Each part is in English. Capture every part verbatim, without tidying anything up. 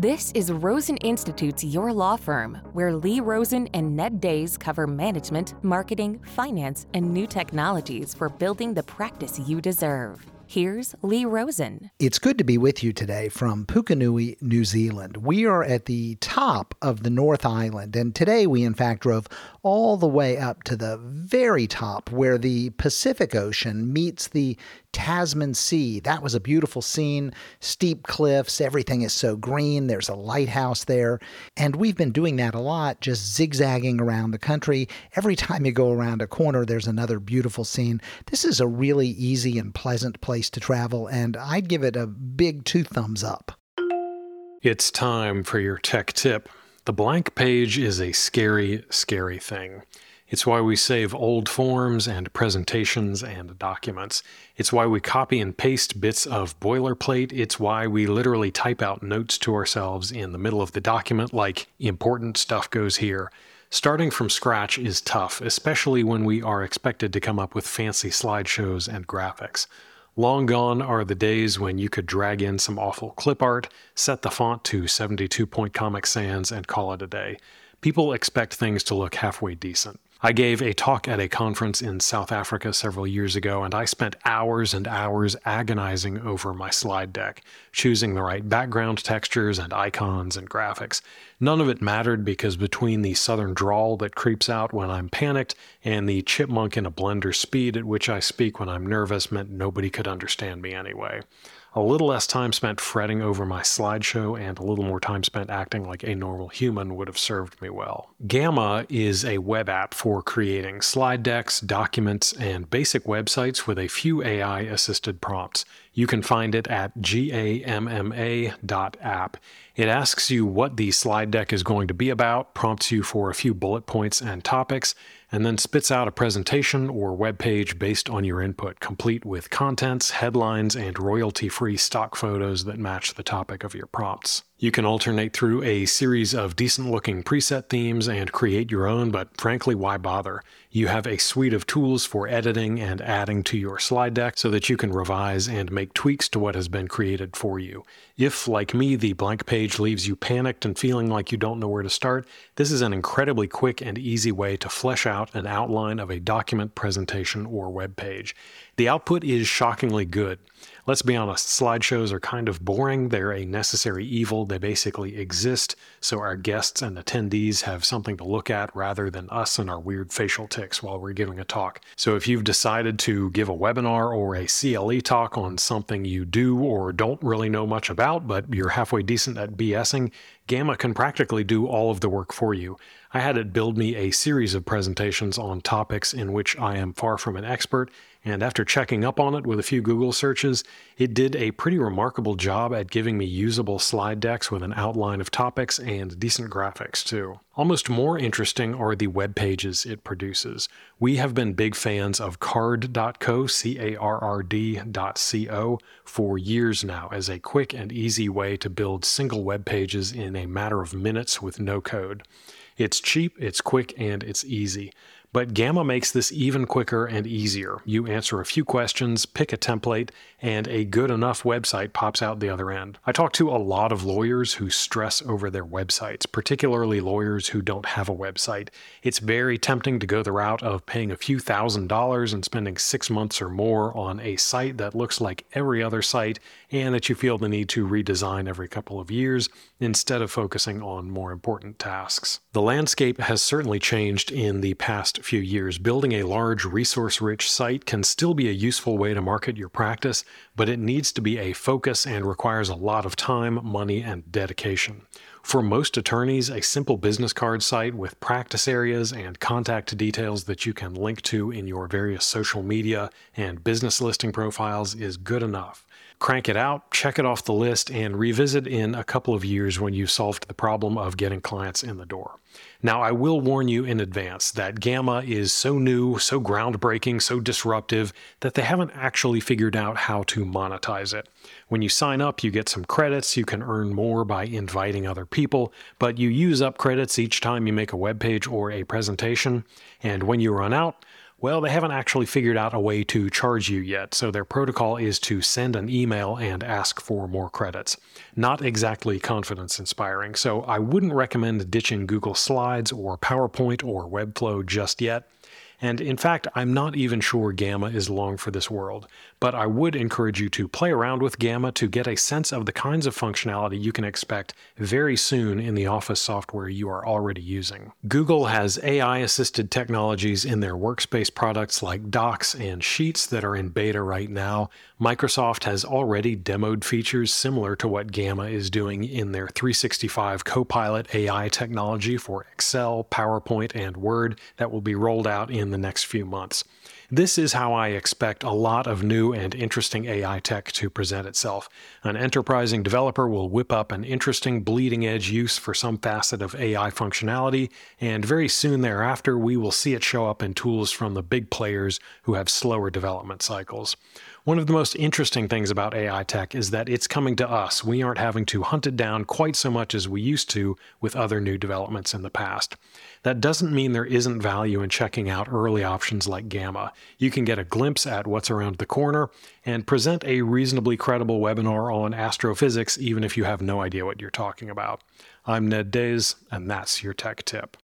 This is Rosen Institute's Your Law Firm, where Lee Rosen and Ned Days cover management, marketing, finance, and new technologies for building the practice you deserve. Here's Lee Rosen. It's good to be with you today from Pukenui, New Zealand. We are at the top of the North Island, and today we in fact drove all the way up to the very top where the Pacific Ocean meets the Tasman Sea. That was a beautiful scene, steep cliffs, everything is so green, there's a lighthouse there, and we've been doing that a lot, just zigzagging around the country. Every time you go around a corner, there's another beautiful scene. This is a really easy and pleasant place to travel, and I'd give it a big two thumbs up. It's time for your tech tip. The blank page is a scary, scary thing. It's why we save old forms and presentations and documents. It's why we copy and paste bits of boilerplate. It's why we literally type out notes to ourselves in the middle of the document, like important stuff goes here. Starting from scratch is tough, especially when we are expected to come up with fancy slideshows and graphics. Long gone are the days when you could drag in some awful clip art, set the font to seventy-two point Comic Sans, and call it a day. People expect things to look halfway decent. I gave a talk at a conference in South Africa several years ago, and I spent hours and hours agonizing over my slide deck, choosing the right background textures and icons and graphics. None of it mattered because between the southern drawl that creeps out when I'm panicked and the chipmunk in a blender speed at which I speak when I'm nervous meant nobody could understand me anyway. A little less time spent fretting over my slideshow and a little more time spent acting like a normal human would have served me well. Gamma is a web app for creating slide decks, documents, and basic websites with a few A I-assisted prompts. You can find it at gamma dot app. It asks you what the slide deck is going to be about, prompts you for a few bullet points and topics, and then spits out a presentation or web page based on your input, complete with contents, headlines, and royalty-free stock photos that match the topic of your prompts. You can alternate through a series of decent-looking preset themes and create your own, but frankly, why bother? You have a suite of tools for editing and adding to your slide deck so that you can revise and make tweaks to what has been created for you. If, like me, the blank page leaves you panicked and feeling like you don't know where to start, this is an incredibly quick and easy way to flesh out an outline of a document, presentation, or web page. The output is shockingly good. Let's be honest, slideshows are kind of boring. They're a necessary evil. They basically exist so our guests and attendees have something to look at rather than us and our weird facial tics while we're giving a talk. So if you've decided to give a webinar or a C L E talk on something you do or don't really know much about, but you're halfway decent at BSing, Gamma can practically do all of the work for you. I had it build me a series of presentations on topics in which I am far from an expert, and after checking up on it with a few Google searches, it did a pretty remarkable job at giving me usable slide decks with an outline of topics and decent graphics, too. Almost more interesting are the web pages it produces. We have been big fans of Carrd dot co, C A R R D dot co, for years now as a quick and easy way to build single web pages in a matter of minutes with no code. It's cheap, it's quick, and it's easy. But Gamma makes this even quicker and easier. You answer a few questions, pick a template, and a good enough website pops out the other end. I talk to a lot of lawyers who stress over their websites, particularly lawyers who don't have a website. It's very tempting to go the route of paying a few thousand dollars and spending six months or more on a site that looks like every other site and that you feel the need to redesign every couple of years instead of focusing on more important tasks. The landscape has certainly changed in the past few years. Building a large, resource-rich site can still be a useful way to market your practice, but it needs to be a focus and requires a lot of time, money, and dedication. For most attorneys, a simple business card site with practice areas and contact details that you can link to in your various social media and business listing profiles is good enough. Crank it out, check it off the list, and revisit in a couple of years when you've solved the problem of getting clients in the door. Now, I will warn you in advance that Gamma is so new, so groundbreaking, so disruptive that they haven't actually figured out how to monetize it. When you sign up, you get some credits. You can earn more by inviting other people, but you use up credits each time you make a web page or a presentation, and when you run out, Well, they haven't actually figured out a way to charge you yet, so their protocol is to send an email and ask for more credits. Not exactly confidence-inspiring, so I wouldn't recommend ditching Google Slides or PowerPoint or Webflow just yet. And in fact, I'm not even sure Gamma is long for this world, but I would encourage you to play around with Gamma to get a sense of the kinds of functionality you can expect very soon in the Office software you are already using. Google has A I-assisted technologies in their workspace products like Docs and Sheets that are in beta right now. Microsoft has already demoed features similar to what Gamma is doing in their three sixty-five Copilot A I technology for Excel, PowerPoint, and Word that will be rolled out in the next few months. This is how I expect a lot of new and interesting A I tech to present itself. An enterprising developer will whip up an interesting bleeding-edge use for some facet of A I functionality, and very soon thereafter we will see it show up in tools from the big players who have slower development cycles. One of the most interesting things about A I tech is that it's coming to us. We aren't having to hunt it down quite so much as we used to with other new developments in the past. That doesn't mean there isn't value in checking out early options like Gamma. You can get a glimpse at what's around the corner and present a reasonably credible webinar on astrophysics even if you have no idea what you're talking about. I'm Ned Days, and that's your Tech Tip.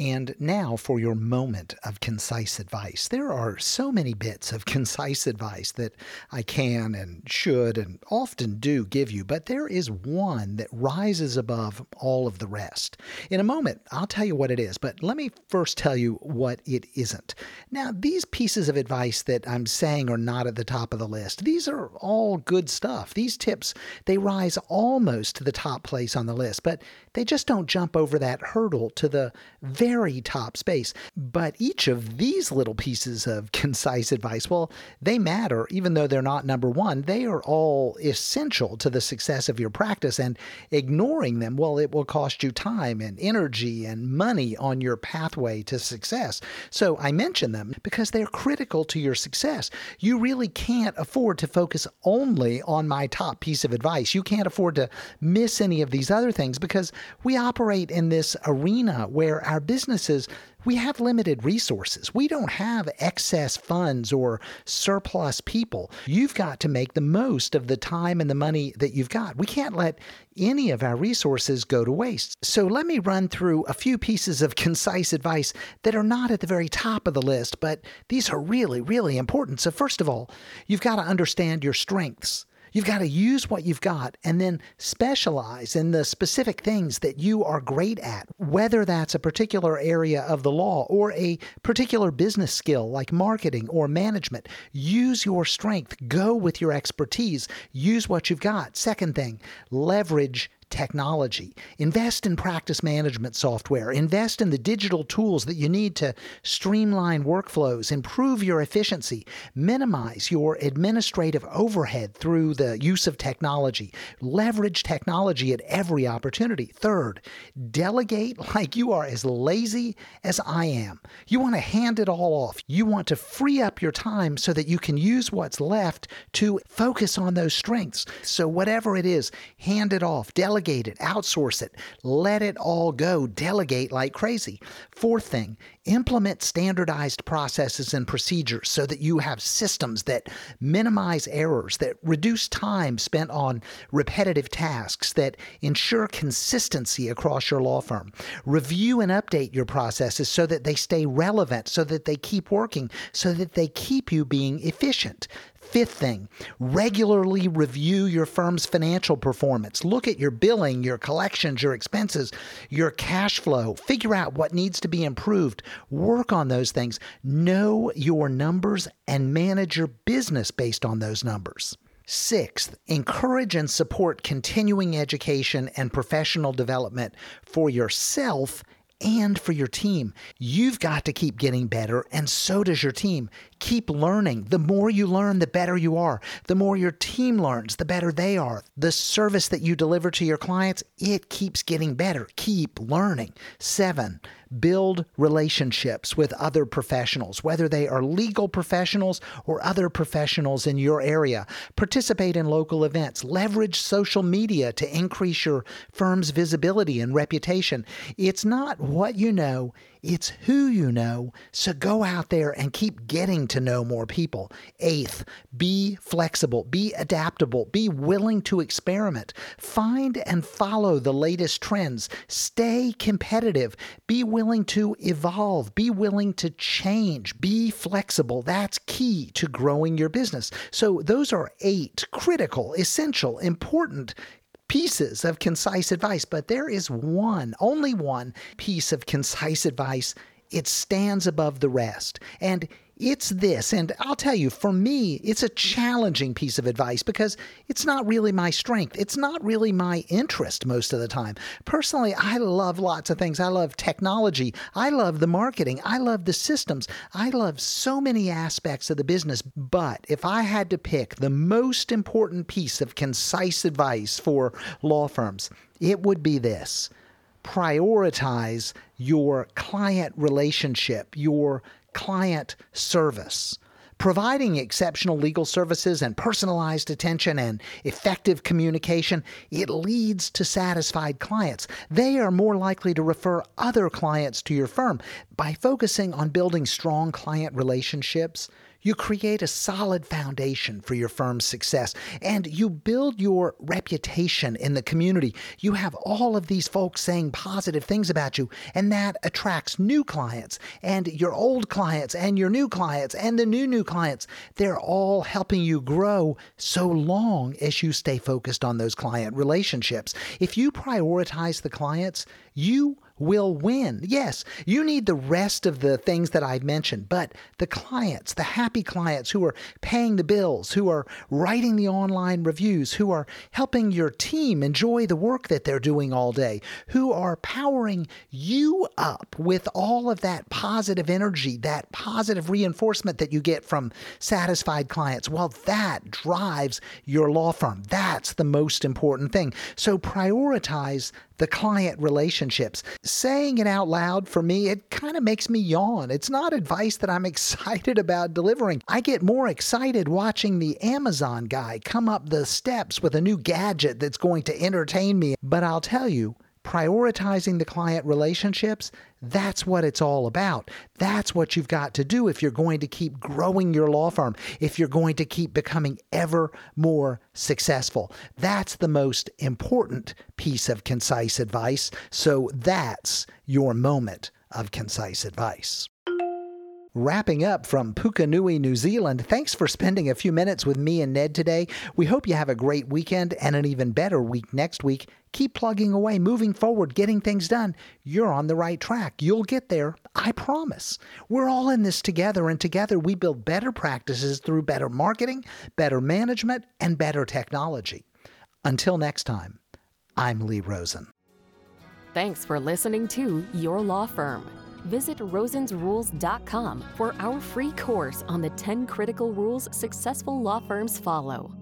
And now for your moment of concise advice. There are so many bits of concise advice that I can and should and often do give you, but there is one that rises above all of the rest. In a moment, I'll tell you what it is, but let me first tell you what it isn't. Now, these pieces of advice that I'm saying are not at the top of the list. These are all good stuff. These tips, they rise almost to the top place on the list, but they just don't jump over that hurdle to the very very top space. But each of these little pieces of concise advice, well, they matter, even though they're not number one. They are all essential to the success of your practice, and ignoring them, well, it will cost you time and energy and money on your pathway to success. So I mention them because they're critical to your success. You really can't afford to focus only on my top piece of advice. You can't afford to miss any of these other things because we operate in this arena where our businesses, we have limited resources. We don't have excess funds or surplus people. You've got to make the most of the time and the money that you've got. We can't let any of our resources go to waste. So let me run through a few pieces of concise advice that are not at the very top of the list, but these are really, really important. So first of all, you've got to understand your strengths. You've got to use what you've got and then specialize in the specific things that you are great at, whether that's a particular area of the law or a particular business skill like marketing or management. Use your strength. Go with your expertise. Use what you've got. Second thing, leverage technology. Invest in practice management software. Invest in the digital tools that you need to streamline workflows, improve your efficiency, minimize your administrative overhead through the use of technology. Leverage technology at every opportunity. Third, delegate like you are as lazy as I am. You want to hand it all off. You want to free up your time so that you can use what's left to focus on those strengths. So whatever it is, hand it off. Delegate Delegate it, outsource it, let it all go, delegate like crazy. Fourth thing, implement standardized processes and procedures so that you have systems that minimize errors, that reduce time spent on repetitive tasks, that ensure consistency across your law firm. Review and update your processes so that they stay relevant, so that they keep working, so that they keep you being efficient. Fifth thing, regularly review your firm's financial performance. Look at your billing, your collections, your expenses, your cash flow. Figure out what needs to be improved. Work on those things. Know your numbers and manage your business based on those numbers. Sixth, encourage and support continuing education and professional development for yourself and for your team. You've got to keep getting better, and so does your team. Keep learning. The more you learn, the better you are. The more your team learns, the better they are. The service that you deliver to your clients, it keeps getting better. Keep learning. Seven, build relationships with other professionals, whether they are legal professionals or other professionals in your area. Participate in local events. Leverage social media to increase your firm's visibility and reputation. It's not what you know, It's who you know, so go out there and keep getting to know more people. Eighth, be flexible, be adaptable, be willing to experiment. Find and follow the latest trends. Stay competitive. Be willing to evolve. Be willing to change. Be flexible. That's key to growing your business. So those are eight critical, essential, important pieces of concise advice, but there is one, only one piece of concise advice. It stands above the rest. And it's this, and I'll tell you, for me, it's a challenging piece of advice because it's not really my strength. It's not really my interest most of the time. Personally, I love lots of things. I love technology. I love the marketing. I love the systems. I love so many aspects of the business. But if I had to pick the most important piece of concise advice for law firms, it would be this. Prioritize your client relationship, your client service. Providing exceptional legal services and personalized attention and effective communication, it leads to satisfied clients. They are more likely to refer other clients to your firm. By focusing on building strong client relationships, you create a solid foundation for your firm's success, and you build your reputation in the community. You have all of these folks saying positive things about you, and that attracts new clients, and your old clients, and your new clients, and the new, new clients. They're all helping you grow so long as you stay focused on those client relationships. If you prioritize the clients, you will win. Yes, you need the rest of the things that I've mentioned, but the clients, the happy clients who are paying the bills, who are writing the online reviews, who are helping your team enjoy the work that they're doing all day, who are powering you up with all of that positive energy, that positive reinforcement that you get from satisfied clients, well, that drives your law firm. That's the most important thing. So prioritize the client relationships. Saying it out loud for me, it kind of makes me yawn. It's not advice that I'm excited about delivering. I get more excited watching the Amazon guy come up the steps with a new gadget that's going to entertain me. But I'll tell you, prioritizing the client relationships, that's what it's all about. That's what you've got to do if you're going to keep growing your law firm, if you're going to keep becoming ever more successful. That's the most important piece of concise advice. So that's your moment of concise advice. Wrapping up from Pukenui, New Zealand, thanks for spending a few minutes with me and Ned today. We hope you have a great weekend and an even better week next week. Keep plugging away, moving forward, getting things done. You're on the right track. You'll get there, I promise. We're all in this together, and together we build better practices through better marketing, better management, and better technology. Until next time, I'm Lee Rosen. Thanks for listening to Your Law Firm. Visit rosens rules dot com for our free course on the ten critical rules successful law firms follow.